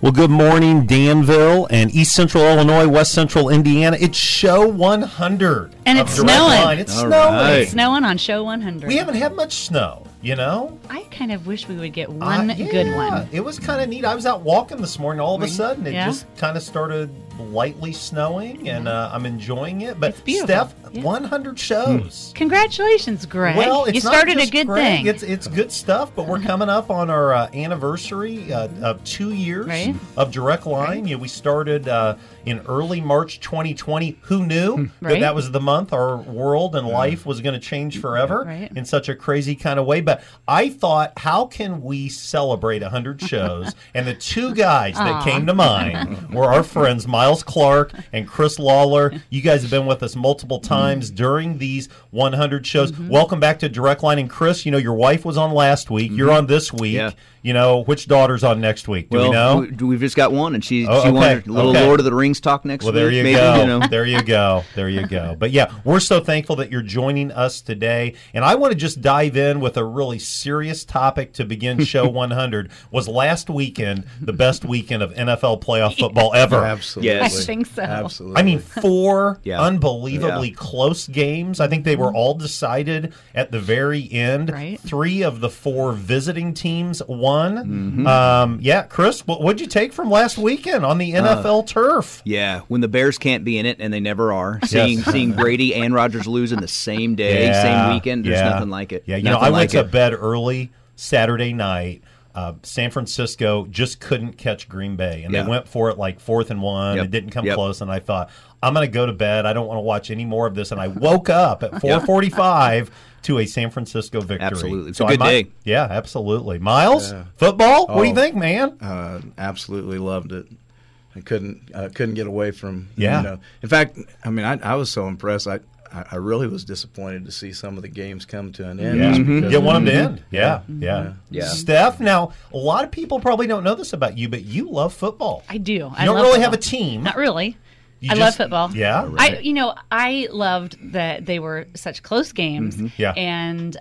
Well, good morning, Danville and East Central Illinois, West Central Indiana. It's show 100. And it's snowing. It's snowing. Right. It's snowing on show 100. We haven't had much snow, you know? I kind of wish we would get one good one. It was kind of neat. I was out walking this morning. All of a sudden, it just kind of started lightly snowing, and I'm enjoying it. But, Steph, 100 shows. Congratulations, Greg. Well, you started a good thing. It's good stuff, but we're coming up on our anniversary of 2 years of Direct Line. Yeah, we started in early March 2020. Who knew that was the month our world and life was going to change forever in such a crazy kind of way? But I thought, how can we celebrate 100 shows? And the two guys that came to mind were our friends, Miles Clark and Chris Lawler. You guys have been with us multiple times during these 100 shows. Mm-hmm. Welcome back to Direct Line. And Chris, you know, your wife was on last week. You're on this week. Yeah. You know, which daughter's on next week? Do we know? We've just got one, and she wanted a little Lord of the Rings talk next week. Well, there you go. You know. There you go. There you go. But yeah, we're so thankful that you're joining us today. And I want to just dive in with a really serious topic to begin show 100. Was last weekend the best weekend of NFL playoff football ever? Absolutely. Yes. I think so. Absolutely. I mean, four unbelievably close games. I think they were all decided at the very end. Right. Three of the four visiting teams won. Mm-hmm. Chris, what'd you take from last weekend on the NFL turf? Yeah, when the Bears can't be in it, and they never are, seeing Brady and Rodgers lose in the same day, same weekend, there's nothing like it. Yeah, you know, I went to bed early Saturday night. San Francisco just couldn't catch Green Bay, and they went for it like 4th and 1. It didn't come close, and I thought, I'm going to go to bed. I don't want to watch any more of this. And I woke up at 4:45 to a San Francisco victory. Absolutely. It's a good day. Yeah, absolutely. Miles, football, what do you think, man? Absolutely loved it. I couldn't get away from you know. In fact, I mean, I was so impressed. I really was disappointed to see some of the games come to an end. Yeah, you want them to end. Yeah. Steph, now, a lot of people probably don't know this about you, but you love football. I do. You don't really have a team. Not really. I love football. Yeah, right. I loved that they were such close games. Mm-hmm. Yeah. And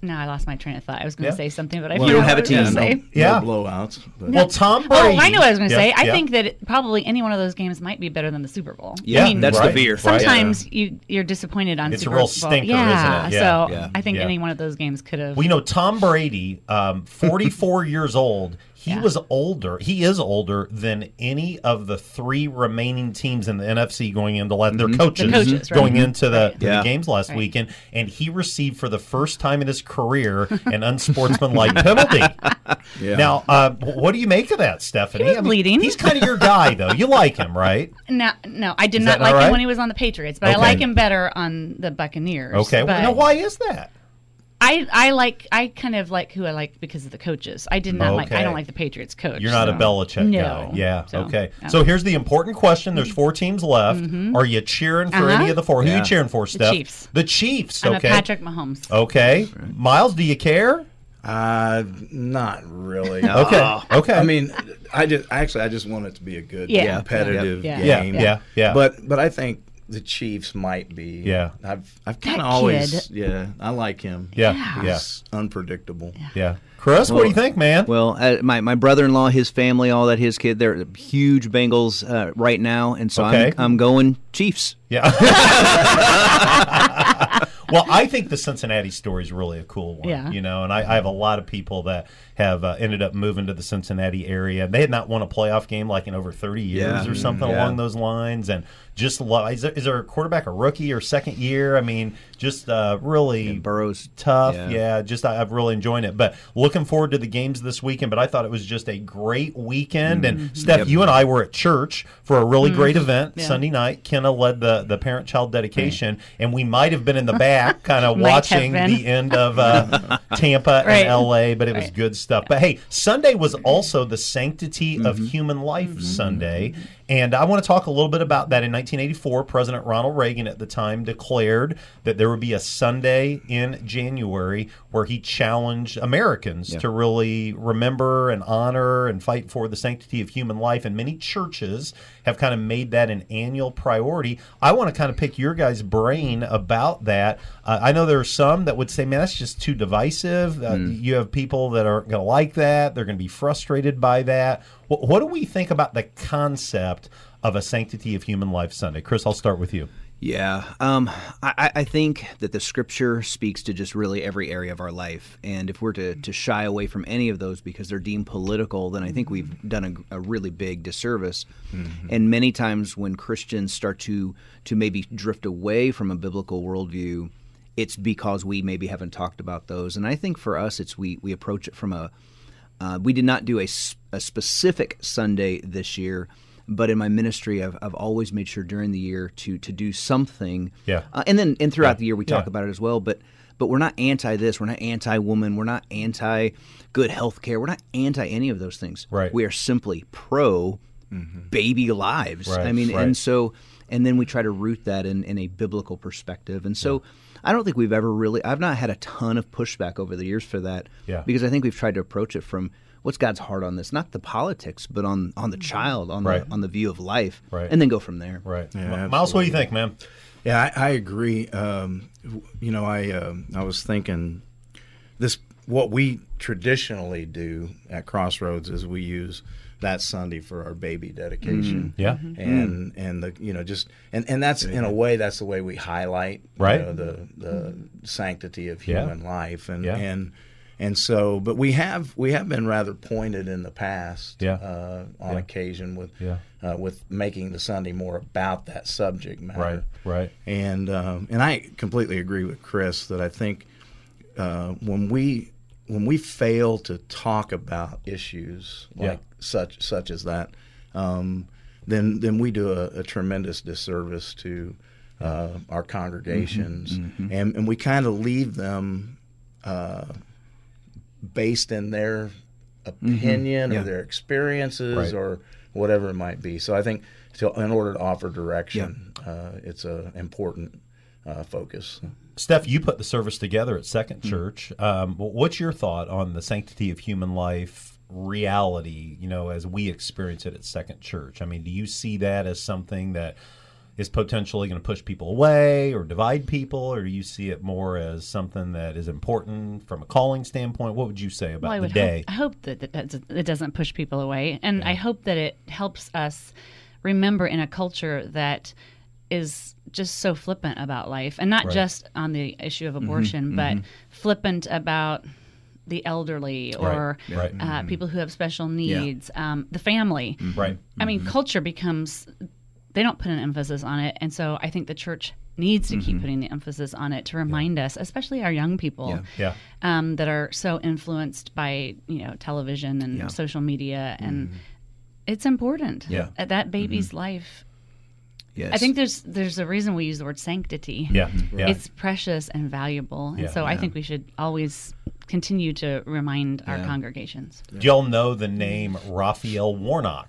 now I lost my train of thought. I was going to say something, but I don't have a team. No blowouts. But. Well, Tom Brady. Oh, I know what I was going to say. I think that probably any one of those games might be better than the Super Bowl. Yeah, I mean, that's the fear. Sometimes you're disappointed on Super Bowl. It's a real stinker, isn't it? Yeah. So I think any one of those games could have. We know Tom Brady, 44 years old. He is older than any of the three remaining teams in the NFC going into their coaches going into the games last weekend, and he received for the first time in his career an unsportsmanlike penalty. Yeah. Now, what do you make of that, Stephanie? He was bleeding. He's kind of your guy, though. You like him, right? No, I did not like him when he was on the Patriots, but I like him better on the Buccaneers. Okay, but... now why is that? I kind of like who I like because of the coaches. I did not like. I don't like the Patriots coach. You're not a Belichick guy. Yeah. So, okay. No. So here's the important question. There's four teams left. Mm-hmm. Are you cheering for any of the four? Who are you cheering for, Steph? The Chiefs. Okay. I'm a Patrick Mahomes. Okay. Right. Miles, do you care? Not really. Okay. I mean, I just want it to be a good competitive game. Yeah. But I think. The Chiefs might be. Yeah, I've kind of always. Yeah, I like him. Yeah, he's unpredictable. Yeah. Chris, what do you think, man? Well, my brother-in-law, his family, all that, his kid, they're huge Bengals right now, and so I'm going Chiefs. Yeah. Well, I think the Cincinnati story is really a cool one, and I have a lot of people that have ended up moving to the Cincinnati area. They had not won a playoff game like in over 30 years or something along those lines, and just is there a quarterback, a rookie or second year? I mean, just really Burrow's tough. Yeah, just I've really enjoyed it. But looking forward to the games this weekend, but I thought it was just a great weekend. Mm-hmm. And, Steph, you and I were at church for a really great event Sunday night. Kenna led the parent-child dedication, and we might have been in the back kind of watching the end of Tampa and L.A., but it was good stuff. But, hey, Sunday was also the Sanctity of Human Life Sunday. And I want to talk a little bit about that. In 1984, President Ronald Reagan at the time declared that there would be a Sunday in January where he challenged Americans to really remember and honor and fight for the sanctity of human life. And many churches have kind of made that an annual priority. I want to kind of pick your guys' brain about that. I know there are some that would say, man, that's just too divisive. You have people that aren't going to like that. They're going to be frustrated by that. What do we think about the concept of a Sanctity of Human Life Sunday? Chris, I'll start with you. I think that the Scripture speaks to just really every area of our life. And if we're to shy away from any of those because they're deemed political, then I think we've done a really big disservice. Mm-hmm. And many times when Christians start to maybe drift away from a biblical worldview, it's because we maybe haven't talked about those. And I think for us, it's we approach it from a we did not do a specific Sunday this year, but in my ministry, I've always made sure during the year to do something. Yeah. And throughout the year, we talk about it as well. But we're not anti this. We're not anti woman. We're not anti good health care. We're not anti any of those things. Right. We are simply pro baby lives. Right. I mean, and so and then we try to root that in a biblical perspective. And so. Yeah. I don't think we've ever really – I've not had a ton of pushback over the years for that because I think we've tried to approach it from what's God's heart on this, not the politics, but on the child, on the view of life, and then go from there. Right. Yeah, Miles, what do you think, man? Yeah, I agree. I was thinking this – what we traditionally do at Crossroads is we use – that Sunday for our baby dedication. And the just and that's in a way that's the way we highlight the sanctity of human life and so but we have been rather pointed in the past on occasion with making the Sunday more about that subject matter. Right. And I completely agree with Chris that I think when we fail to talk about issues like such as that, then we do a tremendous disservice to our congregations, and we kind of leave them based in their opinion or their experiences or whatever it might be. So I think in order to offer direction, it's an important focus. Steph, you put the service together at Second Church. What's your thought on the sanctity of human life reality, as we experience it at Second Church? I mean, do you see that as something that is potentially going to push people away or divide people, or do you see it more as something that is important from a calling standpoint? What would you say about the day? I hope that it doesn't push people away, and I hope that it helps us remember in a culture that is just so flippant about life, and not just on the issue of abortion, but flippant about the elderly or people who have special needs, the family. I mean, culture becomes, they don't put an emphasis on it, and so I think the church needs to keep putting the emphasis on it to remind us, especially our young people that are so influenced by, television and social media, and it's important. That baby's life. Yes. I think there's a reason we use the word sanctity. It's precious and valuable, and so I think we should always continue to remind our congregations. Do y'all know the name Raphael Warnock?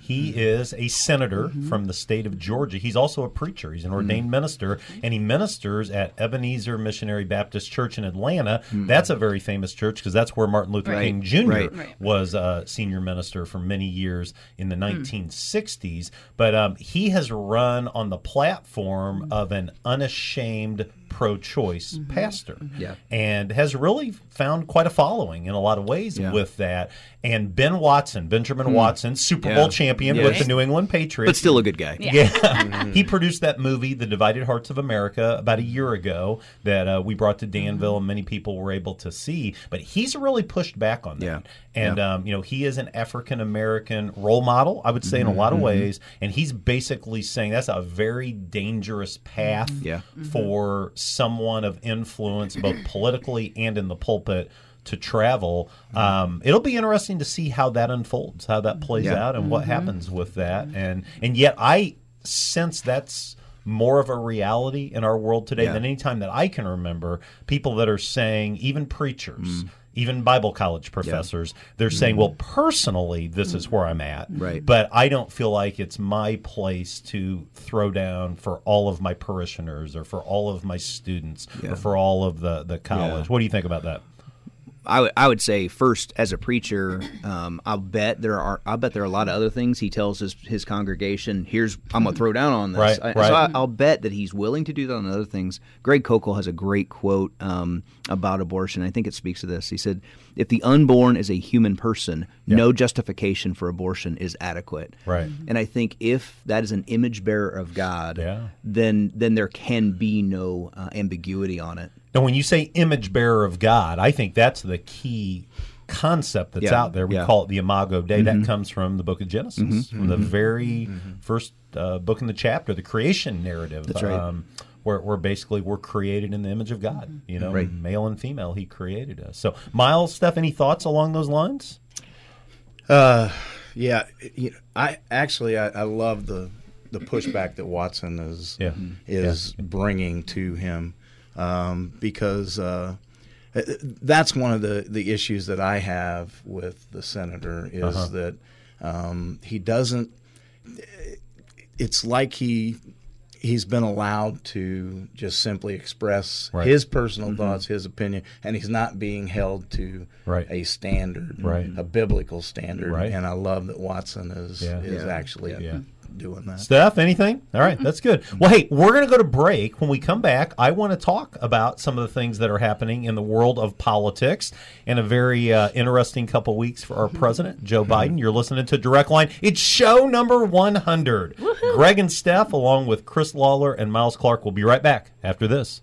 He is a senator from the state of Georgia. He's also a preacher. He's an ordained minister, and he ministers at Ebenezer Missionary Baptist Church in Atlanta. That's a very famous church because that's where Martin Luther King Jr. was a senior minister for many years in the 1960s. But he has run on the platform of an unashamed pro-choice pastor and has really found quite a following in a lot of ways with that. And Ben Watson, Benjamin Watson, Super Bowl champion with the New England Patriots. But still a good guy. He produced that movie, The Divided Hearts of America, about a year ago that we brought to Danville and many people were able to see. But he's really pushed back on that. And, he is an African-American role model, I would say, in a lot of ways. And he's basically saying that's a very dangerous path for someone of influence, both politically and in the pulpit, to travel. It'll be interesting to see how that unfolds, how that plays out, and what happens with that. And yet I sense that's more of a reality in our world today than any time that I can remember, people that are saying, even preachers, even Bible college professors, they're saying, well, personally, this is where I'm at, but I don't feel like it's my place to throw down for all of my parishioners or for all of my students or for all of the college. What do you think about that? I would say first, as a preacher, I'll bet there are a lot of other things he tells his congregation. Here's I'm gonna throw down on this. So I'll bet that he's willing to do that on other things. Greg Kochel has a great quote about abortion. I think it speaks to this. He said, "If the unborn is a human person, no justification for abortion is adequate." Right. And I think if that is an image bearer of God, then there can be no ambiguity on it. Now, when you say image bearer of God, I think that's the key concept that's out there. We call it the Imago Dei. That comes from the book of Genesis, from the very first book in the chapter, the creation narrative. That's right. Where basically we're created in the image of God. You know, male and female, he created us. So, Miles, Steph, any thoughts along those lines? I love the pushback that Watson is bringing to him. Because that's one of the issues that I have with the senator is that he doesn't – it's like he's been allowed to just simply express his personal thoughts, his opinion, and he's not being held to a standard, a biblical standard. Right. And I love that Watson is actually doing that. Steph, anything? All right, that's good. Well, hey, we're going to go to break. When we come back, I want to talk about some of the things that are happening in the world of politics and a very interesting couple weeks for our president, Joe Biden. You're listening to Direct Line. It's show number 100. Woo-hoo. Greg and Steph, along with Chris Lawler and Miles Clark, will be right back after this.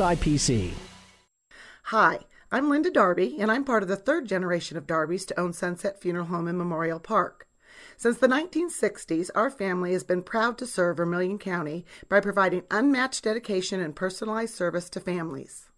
Hi, I'm Linda Darby, and I'm part of the third generation of Darbys to own Sunset Funeral Home in Memorial Park. Since the 1960s, our family has been proud to serve Vermilion County by providing unmatched dedication and personalized service to families.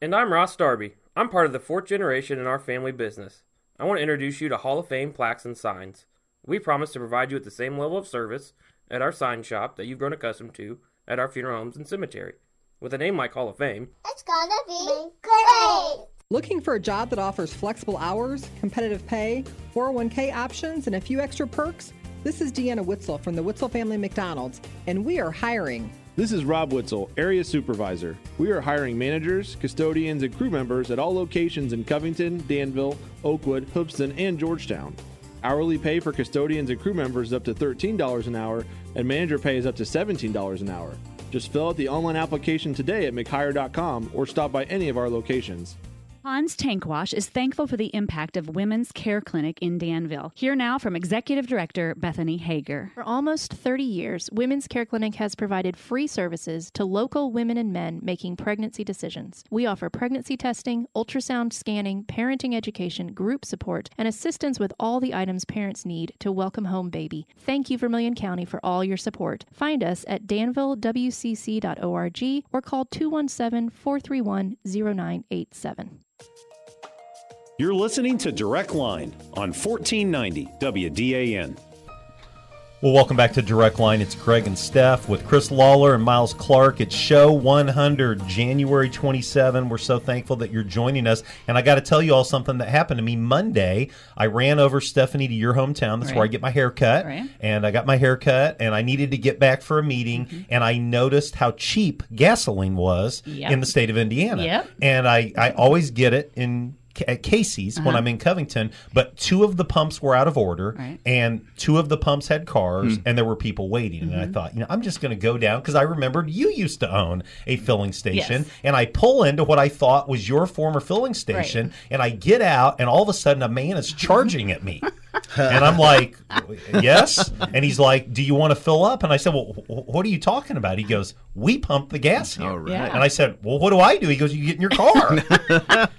And I'm Ross Darby. I'm part of the fourth generation in our family business. I want to introduce you to Hall of Fame plaques and signs. We promise to provide you with the same level of service at our sign shop that you've grown accustomed to at our funeral homes and cemetery. With a name like Hall of Fame, it's gonna be great! Looking for a job that offers flexible hours, competitive pay, 401k options, and a few extra perks? This is Deanna Witzel from the Witzel Family McDonald's, and we are hiring. This is Rob Witzel, Area Supervisor. We are hiring managers, custodians, and crew members at all locations in Covington, Danville, Oakwood, Hoopston, and Georgetown. Hourly pay for custodians and crew members is up to $13 an hour, and manager pay is up to $17 an hour. Just fill out the online application today at McHire.com or stop by any of our locations. Hans Tank Wash is thankful for the impact of Women's Care Clinic in Danville. Here now from Executive Director Bethany Hager. For almost 30 years, Women's Care Clinic has provided free services to local women and men making pregnancy decisions. We offer pregnancy testing, ultrasound scanning, parenting education, group support, and assistance with all the items parents need to welcome home baby. Thank you, Vermilion County, for all your support. Find us at danvillewcc.org or call 217-431-0987. You're listening to Direct Line on 1490 WDAN. Well, welcome back to Direct Line. It's Greg and Steph with Chris Lawler and Miles Clark. It's show 100, January 27. We're so thankful that you're joining us. And I got to tell you all something that happened to me Monday. I ran over, Stephanie, to your hometown. That's where I get my hair cut. And I got my hair cut, and I needed to get back for a meeting. And I noticed how cheap gasoline was in the state of Indiana. And I always get it at Casey's when I'm in Covington, but two of the pumps were out of order, and two of the pumps had cars, and there were people waiting. And I thought, you know, I'm just going to go down because I remembered you used to own a filling station, and I pull into what I thought was your former filling station, and I get out, and all of a sudden a man is charging at me. And I'm like, yes. And he's like, do you want to fill up? And I said, well, what are you talking about? He goes, we pump the gas here. All right. Yeah. And I said, well, what do I do? He goes, you get in your car.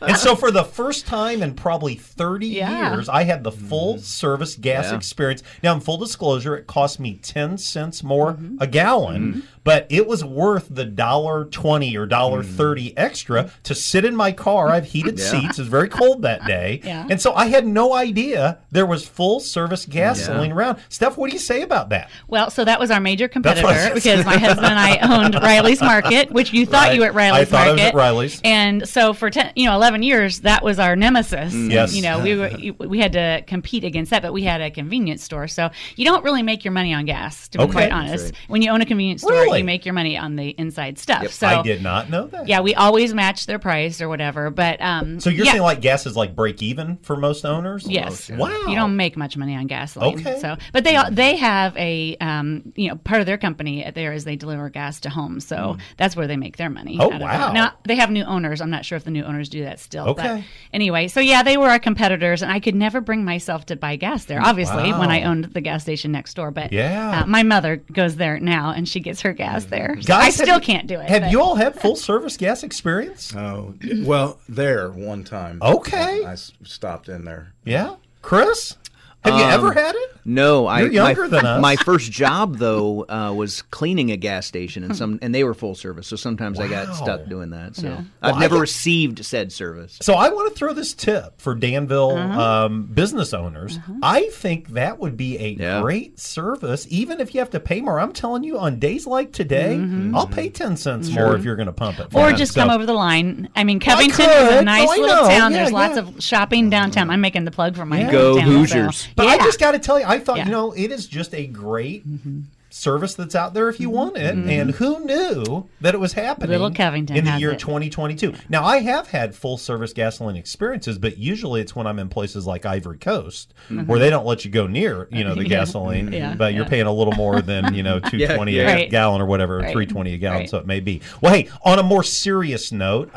And so for the first time in probably 30 years, I had the full service gas experience. Now, in full disclosure, it cost me 10 cents more a gallon, but it was worth the $1.20 or $1.30 extra to sit in my car. I've heated seats. It was very cold that day. Yeah. And so I had no idea there was full service gasoline around. Steph, what do you say about that? Well, so that was our major competitor because my husband and I owned Riley's Market, which you thought you were at Riley's Market. I thought I was at Riley's. And so for 11 years, that was our nemesis. Yes. You know, we had to compete against that, but we had a convenience store. So you don't really make your money on gas, to be quite honest. Right. When you own a convenience store, you make your money on the inside stuff. Yep. So I did not know that. Yeah, we always match their price or whatever. But so you're saying like gas is like break even for most owners? Yes. Wow. You don't make much money on gasoline. Okay. So, but they have a part of their company there is they deliver gas to homes. So that's where they make their money. Oh wow. Now they have new owners. I'm not sure if the new owners do that still. Okay. But anyway, so they were our competitors, and I could never bring myself to buy gas there. Obviously, when I owned the gas station next door, but my mother goes there now, and she gets her gas there. So I still can't do it. Have you all had full service gas experience? Oh, well, there one time. Okay. I stopped in there. Yeah. Chris, have you ever had it? No, You're younger than us. My first job though was cleaning a gas station, and they were full service. So sometimes I got stuck doing that. So I've never received said service. So I want to throw this tip for Danville business owners. I think that would be a great service, even if you have to pay more. I'm telling you, on days like today, I'll pay 10 cents more if you're going to pump it. Or just come over the line. I mean, Covington is a nice little town. Yeah, there's lots of shopping downtown. I'm making the plug for my hometown. Go Hoosiers! So. But I just got to tell you, I thought, it is just a great service that's out there if you want it. And who knew that it was happening Little Covington in the year 2022. Now, I have had full-service gasoline experiences, but usually it's when I'm in places like Ivory Coast where they don't let you go near, the gasoline, but you're paying a little more than, $2.20 a gallon or whatever, $3.20 a gallon, so it may be. Well, hey, on a more serious note,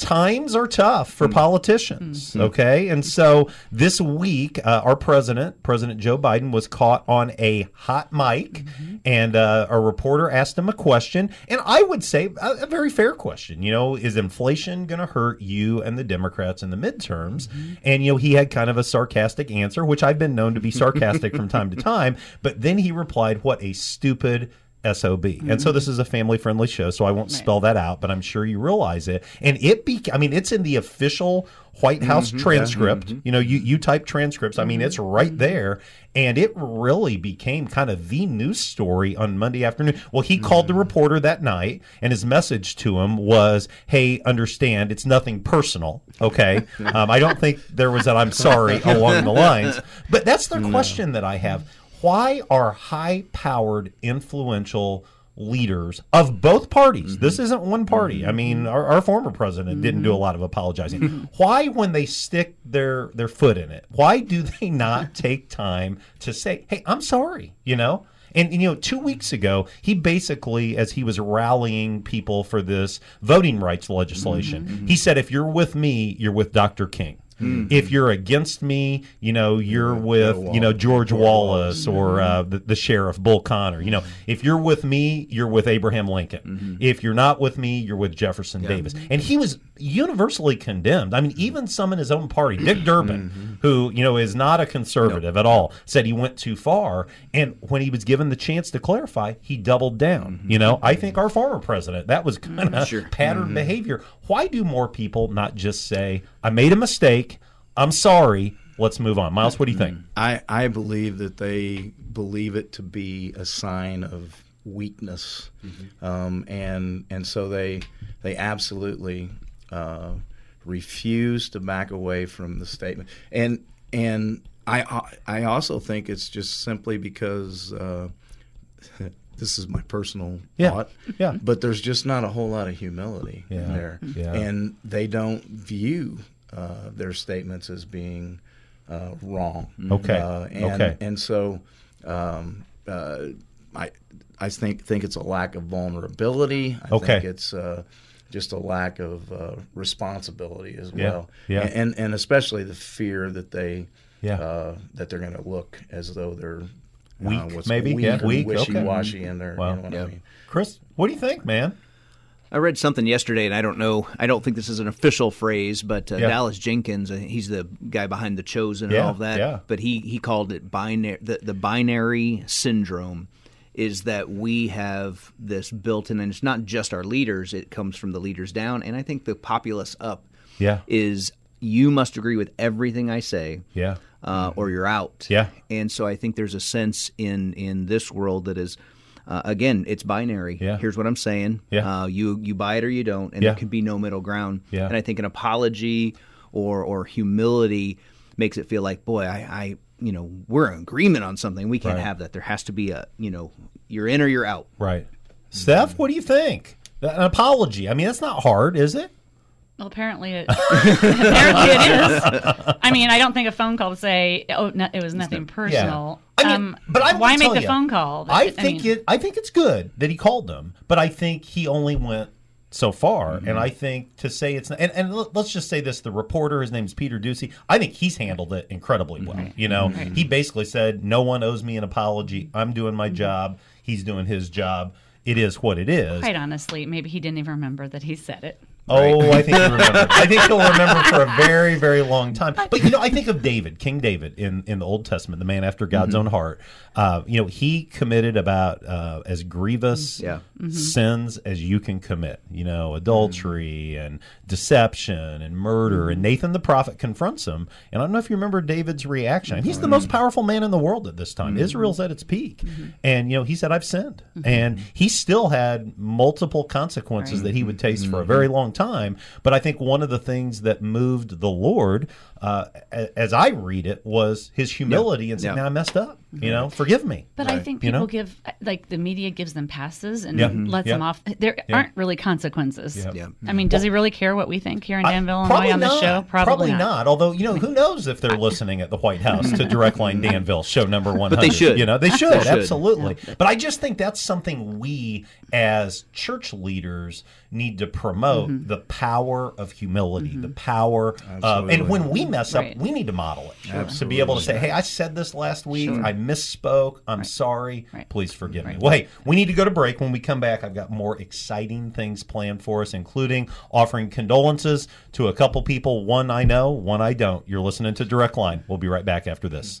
times are tough for politicians, okay? And so this week, our President Joe Biden, was caught on a hot mic, and a reporter asked him a question, and I would say a very fair question, is inflation going to hurt you and the Democrats in the midterms? And, he had kind of a sarcastic answer, which I've been known to be sarcastic from time to time, but then he replied, what a stupid SOB. And so this is a family-friendly show, so I won't spell that out, but I'm sure you realize it. And it's in the official White House transcript. You type transcripts. I mean, it's right there. And it really became kind of the news story on Monday afternoon. Well, he called the reporter that night, and his message to him was, hey, understand, it's nothing personal, okay? I don't think there was that I'm sorry along the lines. But that's the question that I have. Why are high-powered, influential leaders of both parties? This isn't one party. I mean, our former president didn't do a lot of apologizing. Why, when they stick their foot in it, why do they not take time to say, hey, I'm sorry, And 2 weeks ago, he basically, as he was rallying people for this voting rights legislation, he said, if you're with me, you're with Dr. King. If you're against me, you're with, George Wallace or the sheriff, Bull Connor. If you're with me, you're with Abraham Lincoln. If you're not with me, you're with Jefferson Davis. And he was universally condemned. I mean, even some in his own party, Dick Durbin, who, is not a conservative at all, said he went too far. And when he was given the chance to clarify, he doubled down. I think our former president, that was kind of pattern behavior. Why do more people not just say, I made a mistake, I'm sorry, let's move on? Miles, what do you think? I believe that they believe it to be a sign of weakness, and so they absolutely refuse to back away from the statement. And I also think it's just simply because this is my personal thought, but there's just not a whole lot of humility there, and they don't view their statements as being wrong. Okay. And so I think it's a lack of vulnerability. I think it's just a lack of responsibility as well. And especially the fear that they that they're going to look as though they're weak, wishy-washy in there. Wow. You know what I mean? Chris, what do you think, man? I read something yesterday, and I don't know. I don't think this is an official phrase, but Dallas Jenkins, he's the guy behind The Chosen and all of that. Yeah. But he called it binary. The binary syndrome is that we have this built in, and it's not just our leaders. It comes from the leaders down, and I think the populace up is you must agree with everything I say, or you're out. Yeah. And so I think there's a sense in this world that is. Again, it's binary. Yeah. Here's what I'm saying. Yeah. You buy it or you don't, and there can be no middle ground. Yeah. And I think an apology or humility makes it feel like, boy, I you know, we're in agreement on something. We can't have that. There has to be a, you know, you're in or you're out. Right. Steph, what do you think? An apology. I mean, that's not hard, is it? Well, apparently it is. I mean, I don't think a phone call would say, "Oh, no, it was nothing personal." Yeah. I mean, but I why make the phone call? I think it's good that he called them, but I think he only went so far, and I think to say it's not. And let's just say this: the reporter, his name's Peter Ducey. I think he's handled it incredibly well. You know, he basically said, "No one owes me an apology. I'm doing my job. He's doing his job. It is what it is." Quite honestly, maybe he didn't even remember that he said it. Oh, I think he'll remember. I think he'll remember for a very, very long time. But, you know, I think of David, King David in the Old Testament, the man after God's own heart. You know, he committed about as grievous sins as you can commit. You know, adultery and deception and murder. And Nathan the prophet confronts him. And I don't know if you remember David's reaction. He's the most powerful man in the world at this time. Israel's at its peak. And, you know, he said, I've sinned. And he still had multiple consequences that he would taste for a very long time. But I think one of the things that moved the Lord, as I read it, was his humility and saying, "Now I messed up. You know, forgive me." But I think people give, like the media gives them passes and lets them off. There aren't really consequences. I mean, does he really care what we think here in Danville, Illinois, on the show? Probably not. Although, you know, who knows if they're listening at the White House to Direct Line Danville, show number 100. But they should. You know, they should. Absolutely. Yeah. But I just think that's something we as church leaders need to promote. The power of humility, the power of, and when we mess up, we need to model it to be able to say, hey, I said this last week, I misspoke, I'm sorry, please forgive me. Well, hey, we need to go to break. When we come back, I've got more exciting things planned for us, including offering condolences to a couple people, one I know, one I don't. You're listening to Direct Line. We'll be right back after this.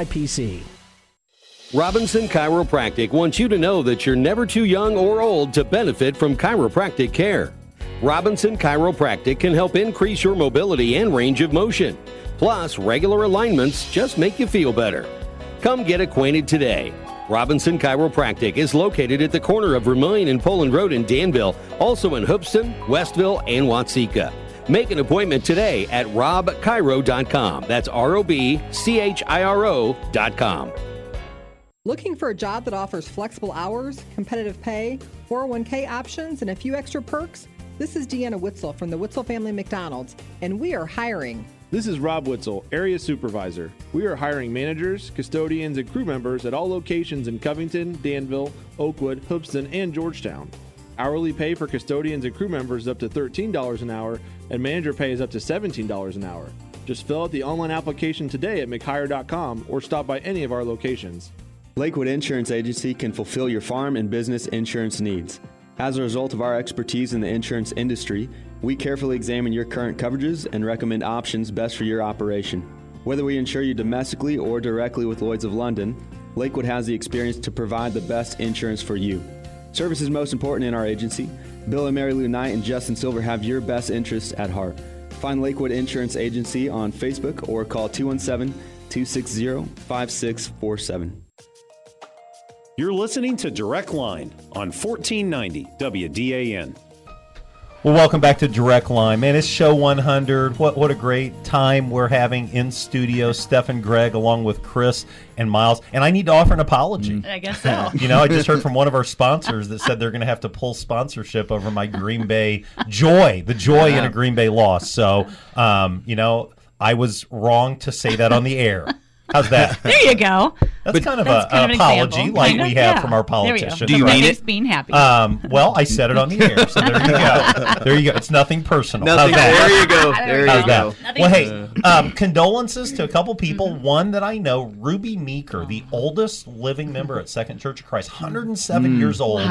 Robinson Chiropractic wants you to know that you're never too young or old to benefit from chiropractic care. Robinson Chiropractic can help increase your mobility and range of motion. Plus, regular alignments just make you feel better. Come get acquainted today. Robinson Chiropractic is located at the corner of Vermillion and Poland Road in Danville, also in Hoopston, Westville, and Watsika. Make an appointment today at robchiro.com. That's ROBCHIRO.com. Looking for a job that offers flexible hours, competitive pay, 401k options, and a few extra perks? This is Deanna Witzel from the Witzel Family McDonald's, and we are hiring. This is Rob Witzel, Area Supervisor. We are hiring managers, custodians, and crew members at all locations in Covington, Danville, Oakwood, Hoopston, and Georgetown. Hourly pay for custodians and crew members is up to $13 an hour, and manager pay is up to $17 an hour. Just fill out the online application today at mchire.com or stop by any of our locations. Lakewood Insurance Agency can fulfill your farm and business insurance needs. As a result of our expertise in the insurance industry, we carefully examine your current coverages and recommend options best for your operation. Whether we insure you domestically or directly with Lloyd's of London, Lakewood has the experience to provide the best insurance for you. Service is most important in our agency. Bill and Mary Lou Knight and Justin Silver have your best interests at heart. Find Lakewood Insurance Agency on Facebook or call 217-260-5647. You're listening to Direct Line on 1490 WDAN. Well, welcome back to Direct Line. Man, it's show 100. What a great time we're having in studio. Steph and Greg, along with Chris and Miles. And I need to offer an apology. I guess so. You know, I just heard from one of our sponsors that said they're going to have to pull sponsorship over my Green Bay joy, the joy in a Green Bay loss. So, you know, I was wrong to say that on the air. How's that? There you go. That's kind of an apology like we have from our politicians. Do you mean it? Being happy. Well, I said it on the air, so there you go. There you go. It's nothing personal. Nothing. There you go. There you go. Well, hey, condolences to a couple people. Mm-hmm. One that I know, Ruby Meeker, the oldest living member at Second Church of Christ, 107 years old,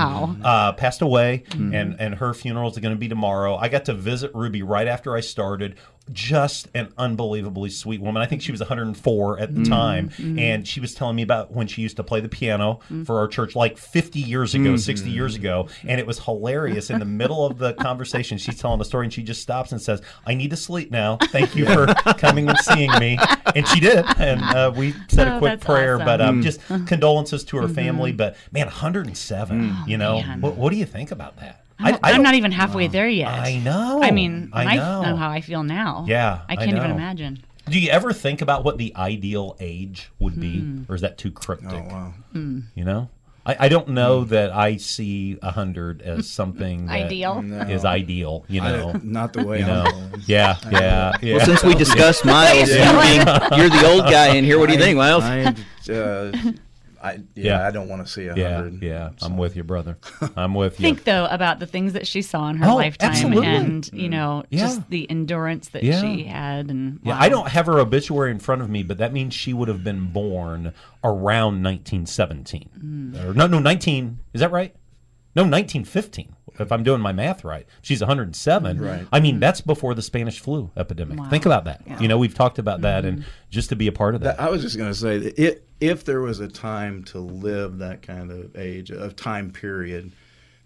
passed away, and her funeral is going to be tomorrow. I got to visit Ruby right after I started. Just an unbelievably sweet woman. I think she was 104 at the time, and she was telling me about when she used to play the piano for our church like 50 years ago, 60 years ago, and it was hilarious. In the middle of the conversation, she's telling the story, and she just stops and says, "I need to sleep now. Thank you for coming and seeing me." And she did, and we said a quick prayer, awesome. But just condolences to her family. But, man, 107, you know, what do you think about that? I'm not even halfway there yet. I know. I mean, I know how I feel now. Yeah, I can't even imagine. Do you ever think about what the ideal age would be, or is that too cryptic? Oh, wow. You know? I don't know that I see 100 as something that ideal. Is ideal, you know. Not the way I know. Yeah. Well, since we discussed Miles, you're the old guy in here. What do you think, Miles? I don't want to see 100. Yeah, so. I'm with you, brother. I'm with you. Think, though, about the things that she saw in her lifetime and, you know, just the endurance that she had. And I don't have her obituary in front of me, but that means she would have been born around 1917. No, 19, is that right? No, 1915. If I'm doing my math right, she's 107. Right. I mean, that's before the Spanish flu epidemic. Wow. Think about that. Yeah. You know, we've talked about that, and just to be a part of that. I was just going to say, if there was a time to live that kind of age, of time period,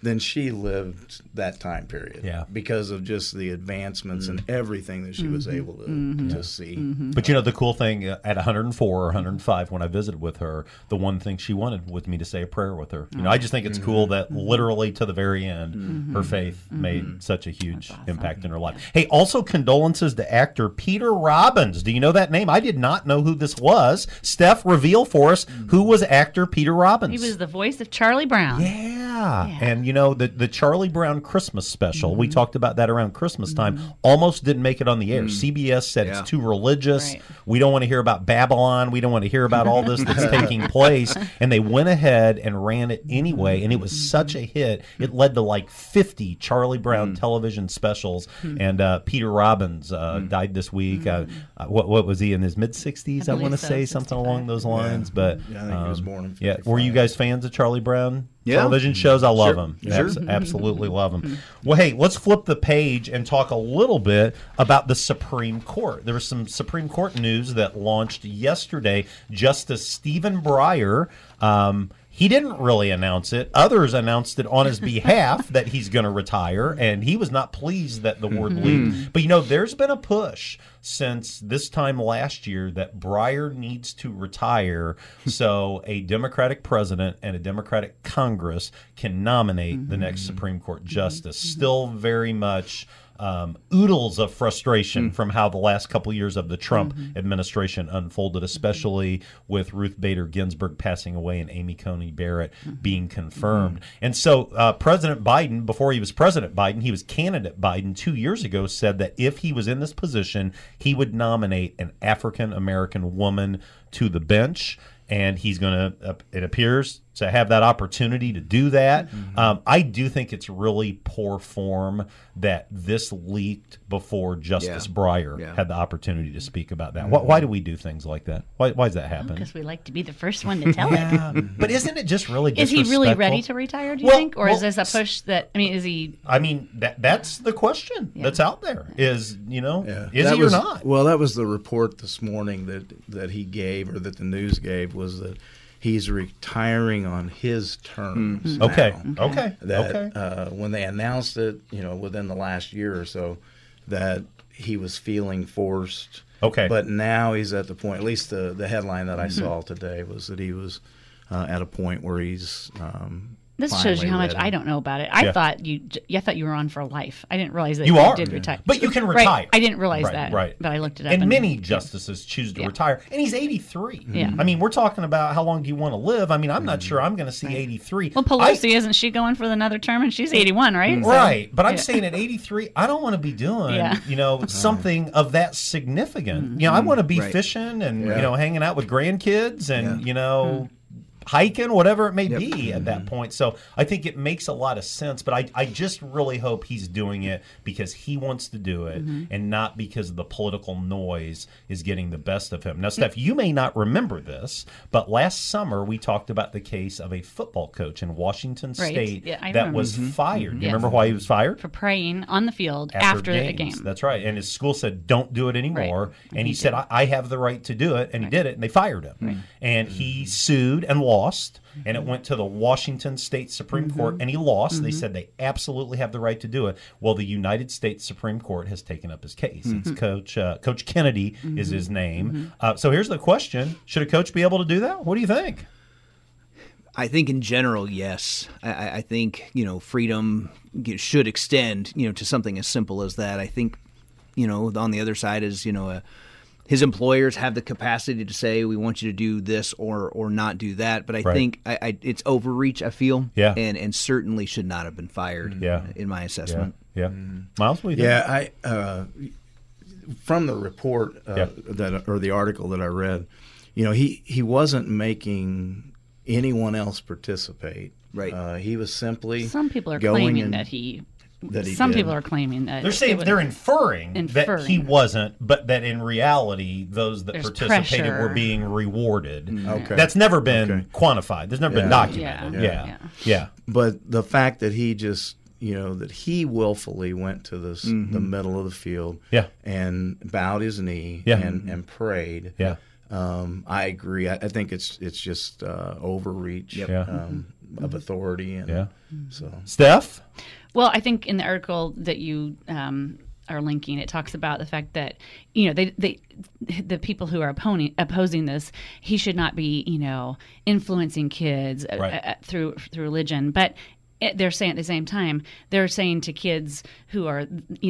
then she lived that time period because of just the advancements and everything that she was able to see. But, you know, the cool thing, at 104 or 105, when I visited with her, the one thing she wanted was me to say a prayer with her. You know, I just think it's cool that literally to the very end, her faith made such a huge impact in her life. Hey, also condolences to actor Peter Robbins. Do you know that name? I did not know who this was. Steph, reveal for us who was actor Peter Robbins. He was the voice of Charlie Brown. Yeah. And, you know, the Charlie Brown Christmas special, we talked about that around Christmas time, almost didn't make it on the air. CBS said it's too religious. Right. We don't want to hear about Babylon. We don't want to hear about all this that's taking place. And they went ahead and ran it anyway, and it was such a hit. It led to like 50 Charlie Brown television specials, and Peter Robbins died this week. What was he, in his mid-60s, I want to say, 65. Something along those lines. Yeah. But yeah, I think he was born in 55. Were you guys fans of Charlie Brown? Yeah. Television shows, I love them. Sure. Absolutely love them. Well, hey, let's flip the page and talk a little bit about the Supreme Court. There was some Supreme Court news that launched yesterday. Justice Stephen Breyer, he didn't really announce it. Others announced it on his behalf that he's going to retire, and he was not pleased that the word leaked. But, you know, there's been a push since this time last year that Breyer needs to retire so a Democratic president and a Democratic Congress can nominate the next Supreme Court justice. Still very much... oodles of frustration from how the last couple years of the Trump administration unfolded, especially with Ruth Bader Ginsburg passing away and Amy Coney Barrett being confirmed. And so President Biden, before he was President Biden, he was Candidate Biden 2 years ago, said that if he was in this position, he would nominate an African-American woman to the bench. And he's going to, it appears, to have that opportunity to do that. I do think it's really poor form that this leaked before Justice Breyer had the opportunity to speak about that. Why do we do things like that? Why does that happen? Because we like to be the first one to tell it. But isn't it just really disrespectful? Is he really ready to retire, do you think? Or is this a push that, I mean, is he? I mean, that's the question that's out there is, you know, is that he or not? Well, that was the report this morning that he gave, or that the news gave, was that he's retiring on his terms. Okay. When they announced it, you know, within the last year or so, that he was feeling forced. Okay. But now he's at the point, at least the headline that I saw today was that he was at a point where he's This shows you how much I don't know about it. I thought you were on for life. I didn't realize that you did retire. But you can retire. Right. I didn't realize that. Right. But I looked it up. And many justices choose to retire. And he's 83. Yeah. I mean, we're talking about how long do you want to live. I mean, I'm not sure I'm going to see 83. Well, Pelosi, isn't she going for another term? And she's 81, right? Right. So, but I'm saying at 83, I don't want to be doing, you know, something of that significant. Mm-hmm. You know, I want to be fishing and, you know, hanging out with grandkids and, you know, hiking, whatever it may be at that point. So I think it makes a lot of sense, but I just really hope he's doing it because he wants to do it and not because the political noise is getting the best of him. Now, Steph, you may not remember this, but last summer we talked about the case of a football coach in Washington State that was fired. Do you remember why he was fired? For praying on the field after the game. That's right. And his school said, don't do it anymore. Right. And he said, I have the right to do it. And he did it. And they fired him. Right. And he sued and lost, and it went to the Washington State Supreme Court, and he lost. They said they absolutely have the right to do it. Well, the United States Supreme Court has taken up his case. It's Coach Kennedy is his name. So here's the question. Should a coach be able to do that? What do you think? I think in general, yes. I think, you know, freedom should extend, you know, to something as simple as that. I think, you know, on the other side is, you know, his employers have the capacity to say, we want you to do this or not do that. But I think it's overreach, I feel, and certainly should not have been fired in my assessment. Yeah. Miles, what do you think? Yeah, from the report or the article that I read, you know, he wasn't making anyone else participate. Right. He was simply some people are claiming that he – Some people are claiming that. They're saying they're inferring that he wasn't, but that in reality, those that participated were being rewarded. Okay. That's never been quantified. There's never been documented. Yeah. But the fact that he just, you know, that he willfully went to this, the middle of the field and bowed his knee and prayed. Yeah. I agree. I think it's just overreach of authority. And so Steph? Well, I think in the article that you are linking, it talks about the fact that, you know, the people who are opposing this, he should not be, you know, influencing kids through religion. But they're saying at the same time, they're saying to kids who are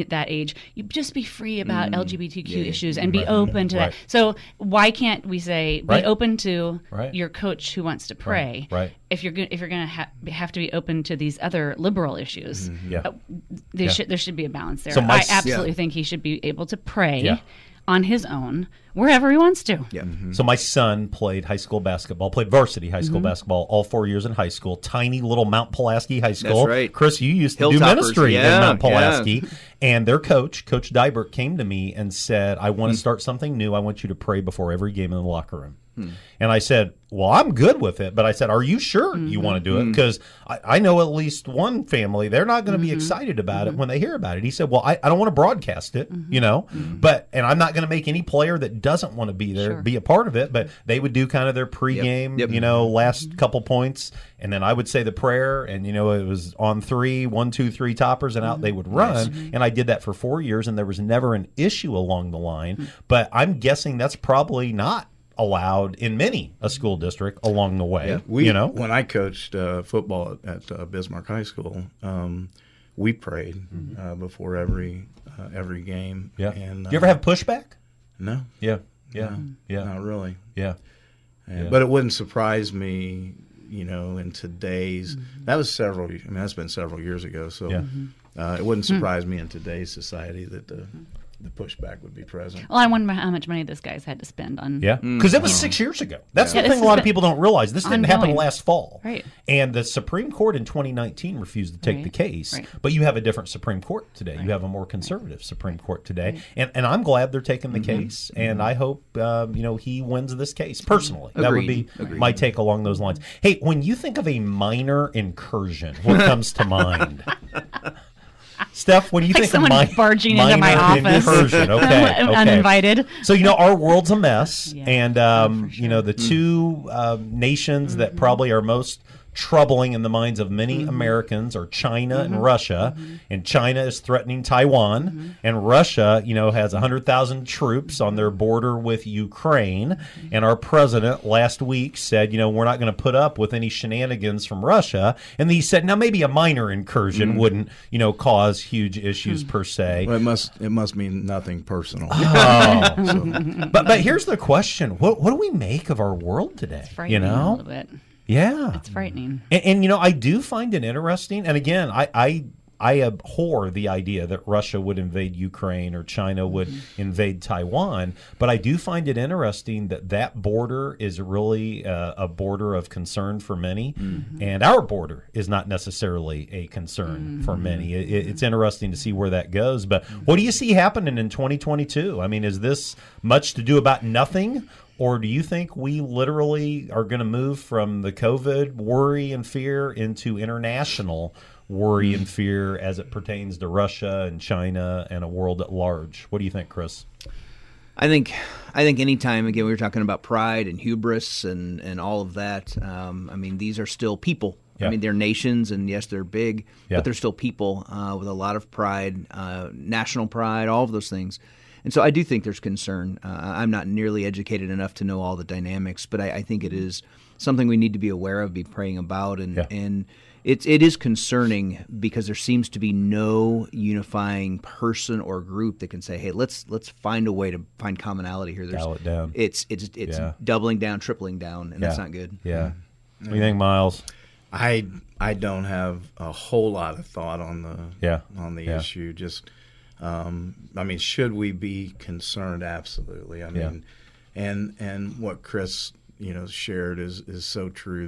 that age, you just be free about LGBTQ issues and be open to that. So why can't we say be open to your coach who wants to pray? Right. If you're going to have to be open to these other liberal issues, there should be a balance there. So I absolutely think he should be able to pray. Yeah. On his own, wherever he wants to. Yeah. Mm-hmm. So my son played varsity high school basketball all 4 years in high school, tiny little Mount Pulaski High School. That's right. Chris, you used to do ministry in Mount Pulaski. Yeah. And their coach, Coach Dybert, came to me and said, I want to start something new. I want you to pray before every game in the locker room. And I said, well, I'm good with it. But I said, are you sure you want to do it? Because I know at least one family, they're not going to be excited about it when they hear about it. He said, well, I don't want to broadcast it, you know, and I'm not going to make any player that doesn't want to be there be a part of it. But they would do kind of their pregame, you know, last couple points. And then I would say the prayer. And, you know, it was on 3, 1, 2, 3 toppers and out they would run. Nice. And I did that for 4 years and there was never an issue along the line. But I'm guessing that's probably not allowed in a school district along the way. Yeah. You know, when I coached football at Bismarck High School, we prayed before every game. Yeah. And do you ever have pushback? No. Yeah. Yeah. No, yeah. Not really. Yeah. Yeah. But it wouldn't surprise me, you know, in today's that's been several years ago. So it wouldn't surprise me in today's society that the pushback would be present. Well, I wonder how much money this guy's had to spend on... Yeah, because it was 6 years ago. That's the thing a lot of people don't realize. This didn't happen last fall. Right. And the Supreme Court in 2019 refused to take the case. Right. But you have a different Supreme Court today. Right. You have a more conservative Supreme Court today. Right. And I'm glad they're taking the case. And I hope, you know, he wins this case personally. Agreed. That would be my take along those lines. Hey, when you think of a minor incursion, what comes to mind? Steph, what do you think of my barging into my office? Incursion. Okay. Uninvited. So, you know, our world's a mess. Yeah, and, you know, the two nations that probably are most troubling in the minds of many Americans are China and Russia. And China is threatening Taiwan. And Russia, you know, has 100,000 troops on their border with Ukraine. And our president last week said, you know, we're not going to put up with any shenanigans from Russia. And he said, now maybe a minor incursion wouldn't, you know, cause huge issues per se. Well, it must mean nothing personal. Oh. So. But here's the question: what do we make of our world today? It's frightening, you know? A little bit. Yeah, it's frightening. And you know, I do find it interesting. And again, I abhor the idea that Russia would invade Ukraine or China would invade Taiwan, but I do find it interesting that that border is really a border of concern for many, and our border is not necessarily a concern for many. It's interesting to see where that goes, but what do you see happening in 2022? I mean, is this much to do about nothing? Or do you think we literally are going to move from the COVID worry and fear into international worry and fear as it pertains to Russia and China and a world at large? What do you think, Chris? I think any time, again, we were talking about pride and hubris and all of that. I mean, these are still people. Yeah. I mean, they're nations, and yes, they're big, but they're still people with a lot of pride, national pride, all of those things. And so I do think there's concern. I'm not nearly educated enough to know all the dynamics, but I think it is something we need to be aware of, be praying about, and it is concerning because there seems to be no unifying person or group that can say, hey, let's find a way to find commonality here. Dial it down. It's doubling down, tripling down, and that's not good. Yeah. What do you think, Miles? I don't have a whole lot of thought on the issue. Just. I mean, should we be concerned? Absolutely. I mean, and what Chris, you know, shared is so true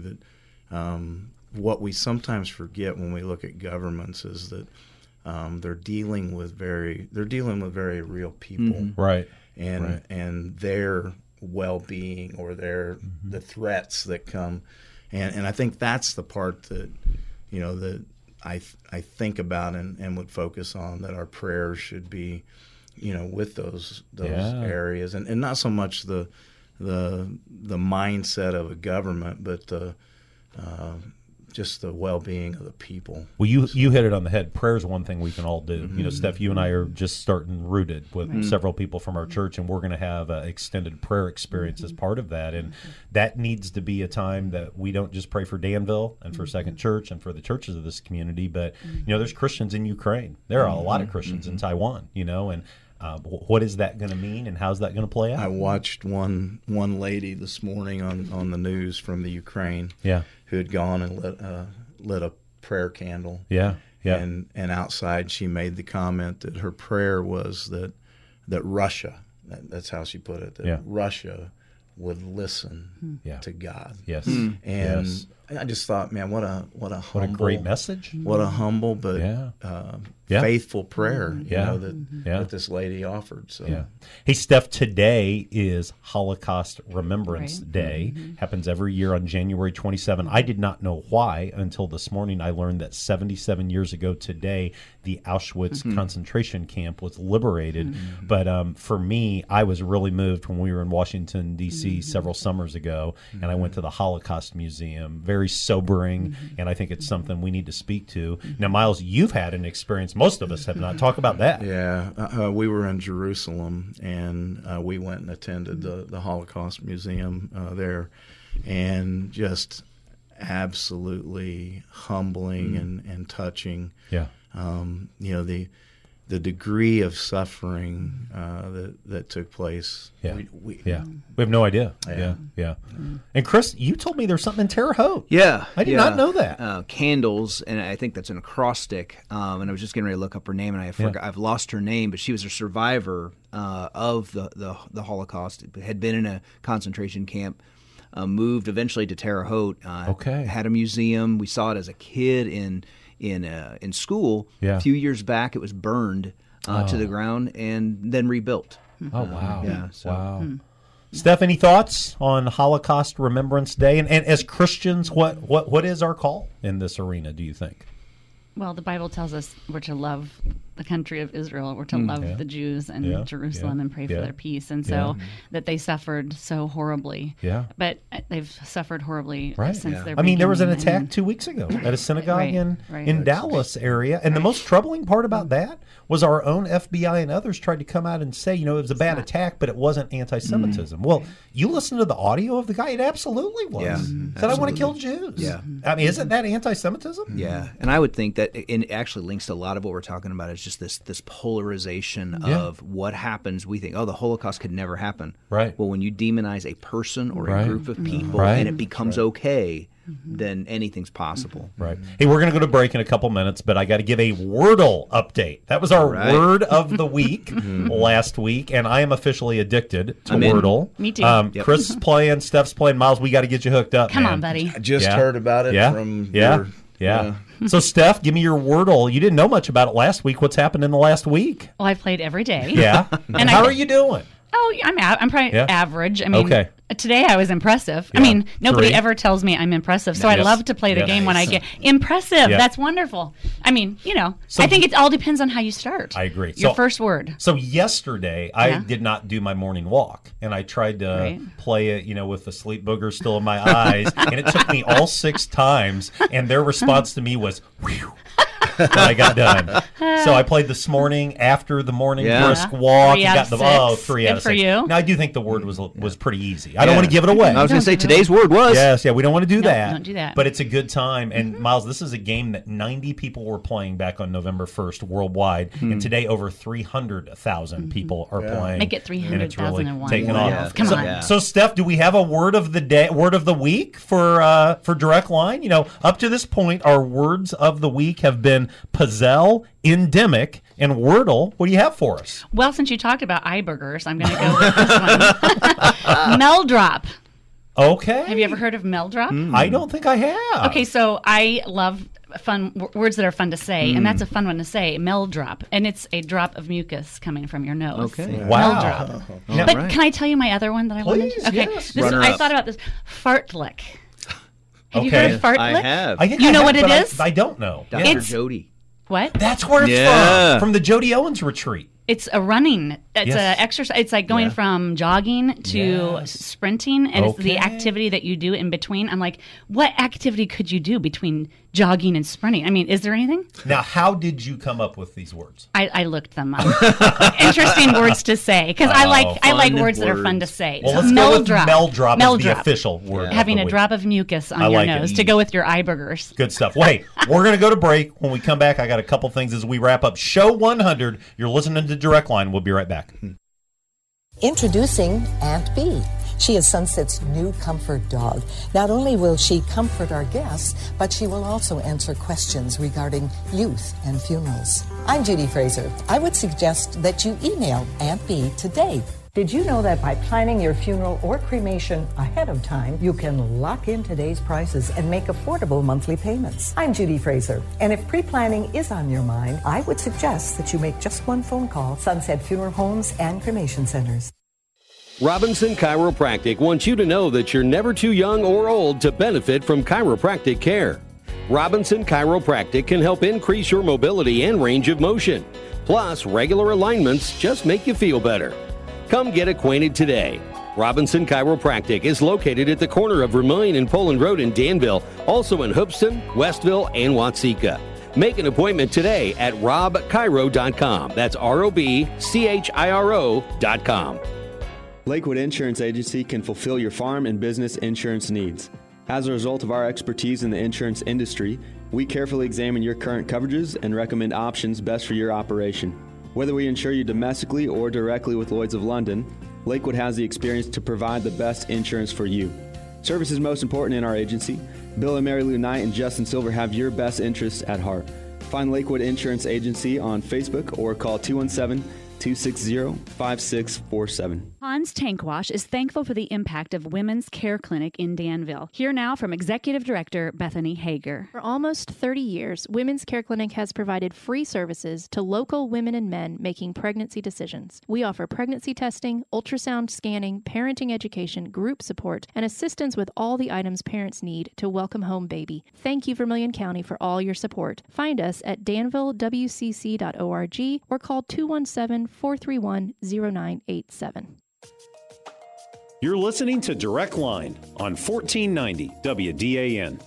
that what we sometimes forget when we look at governments is that they're dealing with very real people, right? And their well-being or their the threats that come, and I think that's the part that, you know, that I think about and would focus on, that our prayers should be, you know, with those areas, and not so much the mindset of a government, but just the well-being of the people. Well, you hit it on the head. Prayer is one thing we can all do. You know, Steph, you and I are just starting Rooted with several people from our church, and we're going to have an extended prayer experience as part of that. And that needs to be a time that we don't just pray for Danville and for Second Church and for the churches of this community, but, you know, there's Christians in Ukraine. There are a lot of Christians in Taiwan, you know, and what is that going to mean, and how's that going to play out? I watched one lady this morning on the news from the Ukraine, who had gone and lit a prayer candle, and outside she made the comment that her prayer was that Russia, that's how she put it, that Russia would listen to God. Yes, and I just thought, man, what a great message! What a humble but faithful prayer, you know, that this lady offered. So, hey, Steph, today is Holocaust Remembrance Day. Happens every year on January 27. I did not know why until this morning. I learned that 77 years ago today, the Auschwitz concentration camp was liberated. But for me, I was really moved when we were in Washington, D.C. several summers ago, and I went to the Holocaust Museum. Very sobering, and I think it's something we need to speak to. Now, Miles, you've had an experience most of us have not. Talk about that. Yeah, we were in Jerusalem, and we went and attended the Holocaust Museum there, and just absolutely humbling and touching. Yeah, you know, the degree of suffering that took place. Yeah. We have no idea. Yeah. And Chris, you told me there's something in Terre Haute. Yeah. I did not know that. Candles, and I think that's an acrostic. And I was just getting ready to look up her name, and I forgot. I've lost her name, but she was a survivor of the Holocaust. Had been in a concentration camp. Moved eventually to Terre Haute. Had a museum. We saw it as a kid in school. A few years back, it was burned to the ground and then rebuilt. Oh, wow. Steph, any thoughts on Holocaust Remembrance Day? And as Christians, what is our call in this arena, do you think? Well, the Bible tells us we're to love the country of Israel. We're to love the Jews and Jerusalem and pray for their peace. And so that they suffered so horribly. Yeah. But they've suffered horribly since their beginning. I mean, there was an attack 2 weeks ago at a synagogue in Dallas area. And the most troubling part about that was our own FBI and others tried to come out and say, you know, it was a bad attack, but it wasn't anti-Semitism. Well, you listen to the audio of the guy, it absolutely was. Yeah, said, absolutely. I want to kill Jews. Yeah. I mean, isn't that anti-Semitism? Yeah. And I would think that it actually links to a lot of what we're talking about. It's just this polarization of what happens. We think, oh, the Holocaust could never happen. Right. Well, when you demonize a person or a group of people and it becomes okay, then anything's possible. Right. Hey, we're going to go to break in a couple minutes, but I got to give a Wordle update. That was our word of the week last week, and I am officially addicted to Wordle. Me too. Chris is playing, Steph's playing, Miles, we got to get you hooked up. Come on, buddy. I just heard about it from your... Yeah. So, Steph, give me your Wordle. You didn't know much about it last week. What's happened in the last week? Well, I played every day. Yeah. And how are you doing? Oh, I'm probably average. I mean, today I was impressive. Yeah. I mean, nobody ever tells me I'm impressive, so I love to play the game when I get impressive. Yeah. That's wonderful. I mean, you know, so, I think it all depends on how you start. I agree. Your first word. So yesterday I did not do my morning walk, and I tried to play it, you know, with the sleep booger still in my eyes, and it took me all 6 times, and their response to me was, whew. When I got done. So I played this morning after the morning brisk walk. 3 out of 6. Now, I do think the word was pretty easy. I don't want to give it away. I was going to say today's word was. Yes, we don't want to do that. Don't do that. But it's a good time. And, Miles, this is a game that 90 people were playing back on November 1st worldwide. Mm-hmm. And today over 300,000 people are playing. Make it 300,000 and one. Taking off. Yeah. Come on. So, Steph, do we have a word of the day, word of the week for Direct Line? You know, up to this point, our words of the week have been Puzzle, Endemic, and Wordle. What do you have for us? Well, since you talked about iBurgers, I'm going to go with this one. Meldrop. Okay. Have you ever heard of Meldrop? I don't think I have. Okay, so I love fun words that are fun to say, and that's a fun one to say, Meldrop. And it's a drop of mucus coming from your nose. Okay. Wow. Meldrop. But can I tell you my other one that I wanted? Okay. Yes. I thought about this. Fartlek. Have you heard fartlek? I have. I think I know what it is? I don't know. Dr. Jody. What? That's where it's from the Jody Owens retreat. It's a running. It's an exercise. It's like going from jogging to sprinting, and it's the activity that you do in between. I'm like, what activity could you do between jogging and sprinting? I mean, is there anything? Now, how did you come up with these words? I looked them up. Interesting words to say, because I like words that are fun to say. Well, let's go with Meldrop is the official word. Yeah. Having a drop of mucus on your nose to go with your iBurgers. Good stuff. Well, hey, we're going to go to break. When we come back, I got a couple things as we wrap up Show 100. You're listening to Direct Line. We'll be right back. Introducing Aunt Bee. She is Sunset's new comfort dog. Not only will she comfort our guests, but she will also answer questions regarding youth and funerals. I'm Judy Fraser. I would suggest that you email Aunt Bee today. Did you know that by planning your funeral or cremation ahead of time, you can lock in today's prices and make affordable monthly payments? I'm Judy Fraser, and if pre-planning is on your mind, I would suggest that you make just one phone call, Sunset Funeral Homes and Cremation Centers. Robinson Chiropractic wants you to know that you're never too young or old to benefit from chiropractic care. Robinson Chiropractic can help increase your mobility and range of motion. Plus, regular alignments just make you feel better. Come get acquainted today. Robinson Chiropractic is located at the corner of Vermillion and Poland Road in Danville, also in Hoopston, Westville, and Watsika. Make an appointment today at robchiro.com. That's ROBCHIRO.com. Lakewood Insurance Agency can fulfill your farm and business insurance needs. As a result of our expertise in the insurance industry, we carefully examine your current coverages and recommend options best for your operation. Whether we insure you domestically or directly with Lloyd's of London, Lakewood has the experience to provide the best insurance for you. Service is most important in our agency. Bill and Mary Lou Knight and Justin Silver have your best interests at heart. Find Lakewood Insurance Agency on Facebook or call 217 260-5647. Hans Tankwash is thankful for the impact of Women's Care Clinic in Danville. Hear now from Executive Director Bethany Hager. For almost 30 years, Women's Care Clinic has provided free services to local women and men making pregnancy decisions. We offer pregnancy testing, ultrasound scanning, parenting education, group support, and assistance with all the items parents need to welcome home baby. Thank you, Vermilion County, for all your support. Find us at danvillewcc.org or call 217-431-0987. You're listening to Direct Line on 1490 WDAN.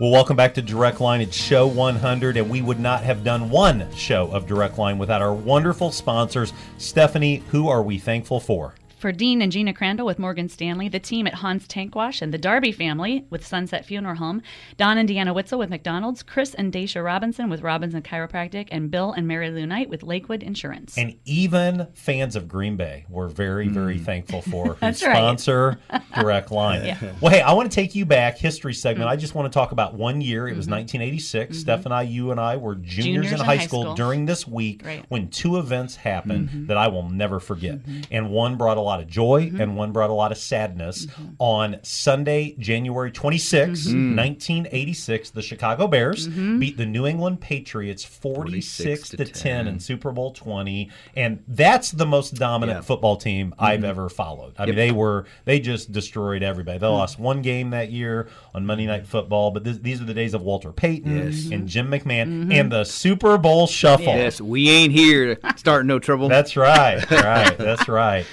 Well, welcome back to Direct Line. It's show 100, and we would not have done one show of Direct Line without our wonderful sponsors. Stephanie, who are we thankful for? For Dean and Gina Crandall with Morgan Stanley, the team at Hans Tankwash and the Darby family with Sunset Funeral Home, Don and Deanna Witzel with McDonald's, Chris and Daisha Robinson with Robinson Chiropractic, and Bill and Mary Lou Knight with Lakewood Insurance. And even fans of Green Bay were very thankful for who sponsor Direct Line. Yeah. Well, hey, I want to take you back, history segment. Mm-hmm. I just want to talk about one year. It was 1986. Mm-hmm. Steph and I, you and I, were juniors in high school during this week when two events happened that I will never forget. Mm-hmm. And one brought a lot of joy and one brought a lot of sadness. On Sunday, January 26, 1986, the Chicago Bears beat the New England Patriots 46-10 in Super Bowl 20, and that's the most dominant football team I've ever followed. I mean, they just destroyed everybody. They lost one game that year on Monday Night Football, but these are the days of Walter Payton and Jim McMahon and the Super Bowl Shuffle. Yes, we ain't here to start no trouble. That's right. That's right.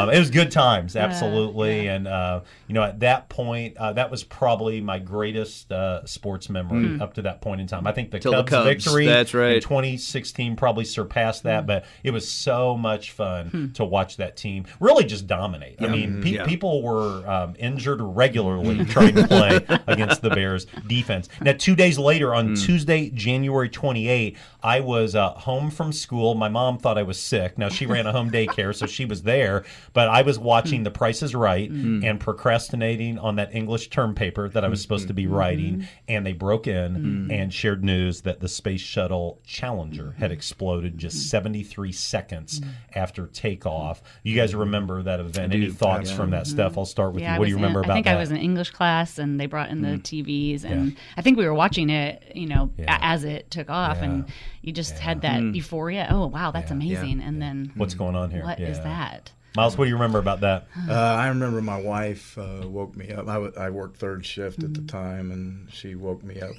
It was good times, absolutely. And, you know, at that point, that was probably my greatest sports memory up to that point in time. I think the Cubs victory in 2016 probably surpassed that, but it was so much fun to watch that team really just dominate. I mean, people were injured regularly trying to play against the Bears defense. Now, 2 days later, on Tuesday, January 28, I was home from school. My mom thought I was sick. Now, she ran a home daycare, so she was there. But I was watching The Price is Right and procrastinating on that English term paper that I was supposed to be writing, and they broke in and shared news that the Space Shuttle Challenger had exploded just 73 seconds after takeoff. You guys remember that event. Any thoughts from that, Steph? I'll start with you. What do you remember about that? I think I was in English class, and they brought in the TVs, and I think we were watching it, you know, as it took off, and you just had that euphoria. Oh, wow, that's amazing. And then what's going on here? What is that? Miles, what do you remember about that? I remember my wife woke me up. I worked third shift at the time, and she woke me up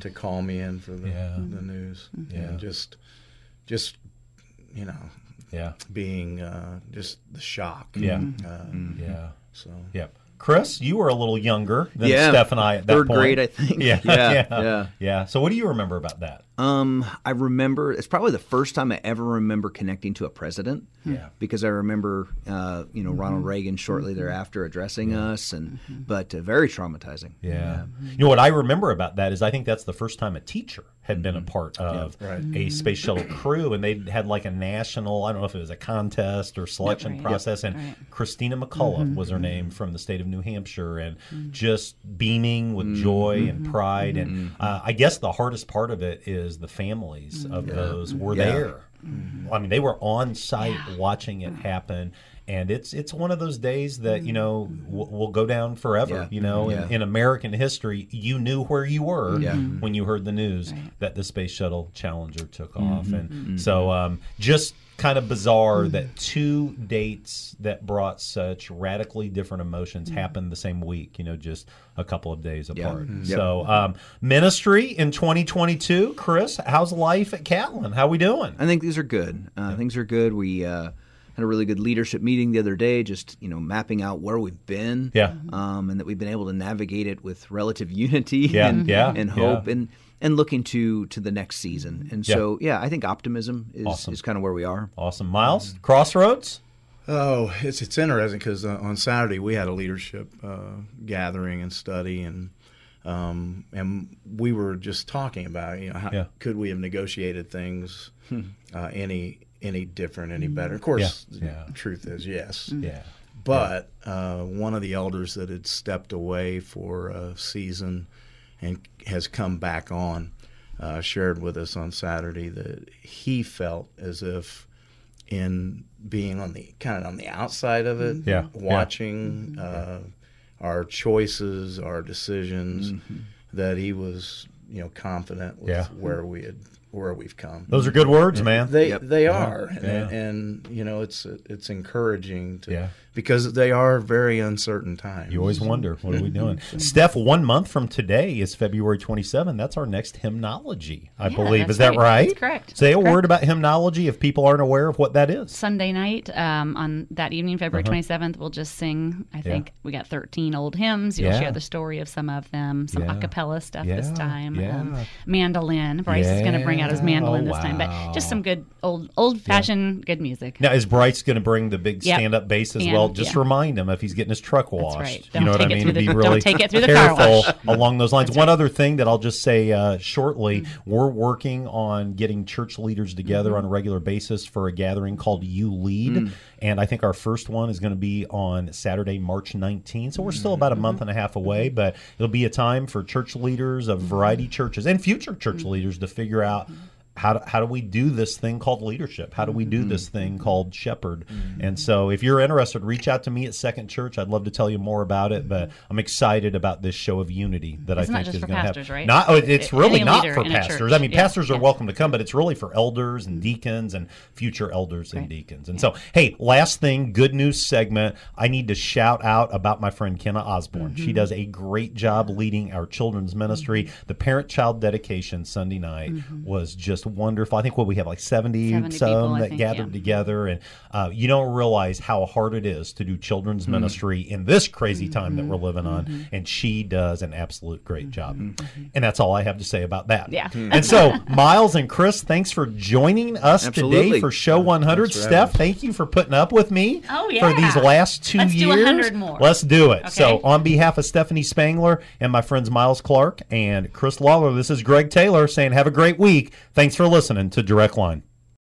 to call me in for the news. Yeah. And just you know, being just the shock. Yeah. So. Yeah. Chris, you were a little younger than Steph and I at that point. Third grade, I think. Yeah. So what do you remember about that? I remember, it's probably the first time I ever remember connecting to a president. Yeah. Because I remember, you know, Ronald Reagan shortly thereafter addressing us, and but very traumatizing. Yeah. You know, what I remember about that is I think that's the first time a teacher had been a part of a space shuttle crew, and they had like a national, I don't know if it was a contest or selection process, and Christina McCullough was her name, from the state of New Hampshire, and just beaming with joy and pride. And I guess the hardest part of it is the families of those were there. I mean, they were on site watching it happen. And it's one of those days that, you know, will go down forever. Yeah. You know, in American history, you knew where you were when you heard the news that the Space Shuttle Challenger took off. And so just kind of bizarre that two dates that brought such radically different emotions happened the same week, you know, just a couple of days apart. So ministry in 2022. Chris, how's life at Catlin? How we doing? I think these are good. Things are good. We had a really good leadership meeting the other day, just, you know, mapping out where we've been, and that we've been able to navigate it with relative unity and hope, and looking to the next season. And so, I think optimism is kind of where we are. Awesome. Miles, Crossroads? Oh, it's interesting because on Saturday we had a leadership gathering and study, and we were just talking about, you know, how could we have negotiated things any different, any better. Of course, the truth is yes. Yeah. But one of the elders that had stepped away for a season and has come back on shared with us on Saturday that he felt as if in being on the outside of it, watching our choices, our decisions, that he was confident with where we've come. Those are good words, man. They are. And it's encouraging to because they are very uncertain times. You always wonder, what are we doing? Steph, 1 month from today is February 27. That's our next hymnology, I believe. Is that right? That's correct. Say a word about hymnology if people aren't aware of what that is. Sunday night, on that evening, February 27th, we'll just sing, I think, we got 13 old hymns. You'll share the story of some of them, some a cappella stuff this time. Mandolin. Bryce is going to bring out his mandolin this time, but just some good old-fashioned good music. Now, is Bryce going to bring the big stand-up bass as well? Just remind him if he's getting his truck washed. That's right. You know what I mean? Be really careful along those lines. One other thing that I'll just say shortly, we're working on getting church leaders together on a regular basis for a gathering called You Lead, and I think our first one is going to be on Saturday, March 19th, so we're still about a month and a half away, but it'll be a time for church leaders of variety churches and future church leaders to figure out how do we do this thing called leadership? How do we do this thing called shepherd? And so if you're interested, reach out to me at Second Church. I'd love to tell you more about it, but I'm excited about this show of unity that it's I think is going to happen. Right? It's really not for pastors. I mean, pastors are welcome to come, but it's really for elders and deacons and future elders and deacons. And so, hey, last thing, good news segment. I need to shout out about my friend Kenna Osborne. She does a great job leading our children's ministry. The parent-child dedication Sunday night was just wonderful. I think what we have, like 70 some people, that gathered together, and you don't realize how hard it is to do children's ministry in this crazy time that we're living on, and she does an absolute great job. And that's all I have to say about that. And so, Miles and Chris, thanks for joining us today for Show 100. Steph, thank you for putting up with me for these last 2 years. Let's do 100 more. Let's do it. Okay. So, on behalf of Stephanie Spangler and my friends Miles Clark and Chris Lawler, this is Greg Taylor saying have a great week. Thanks for listening to Direct Line.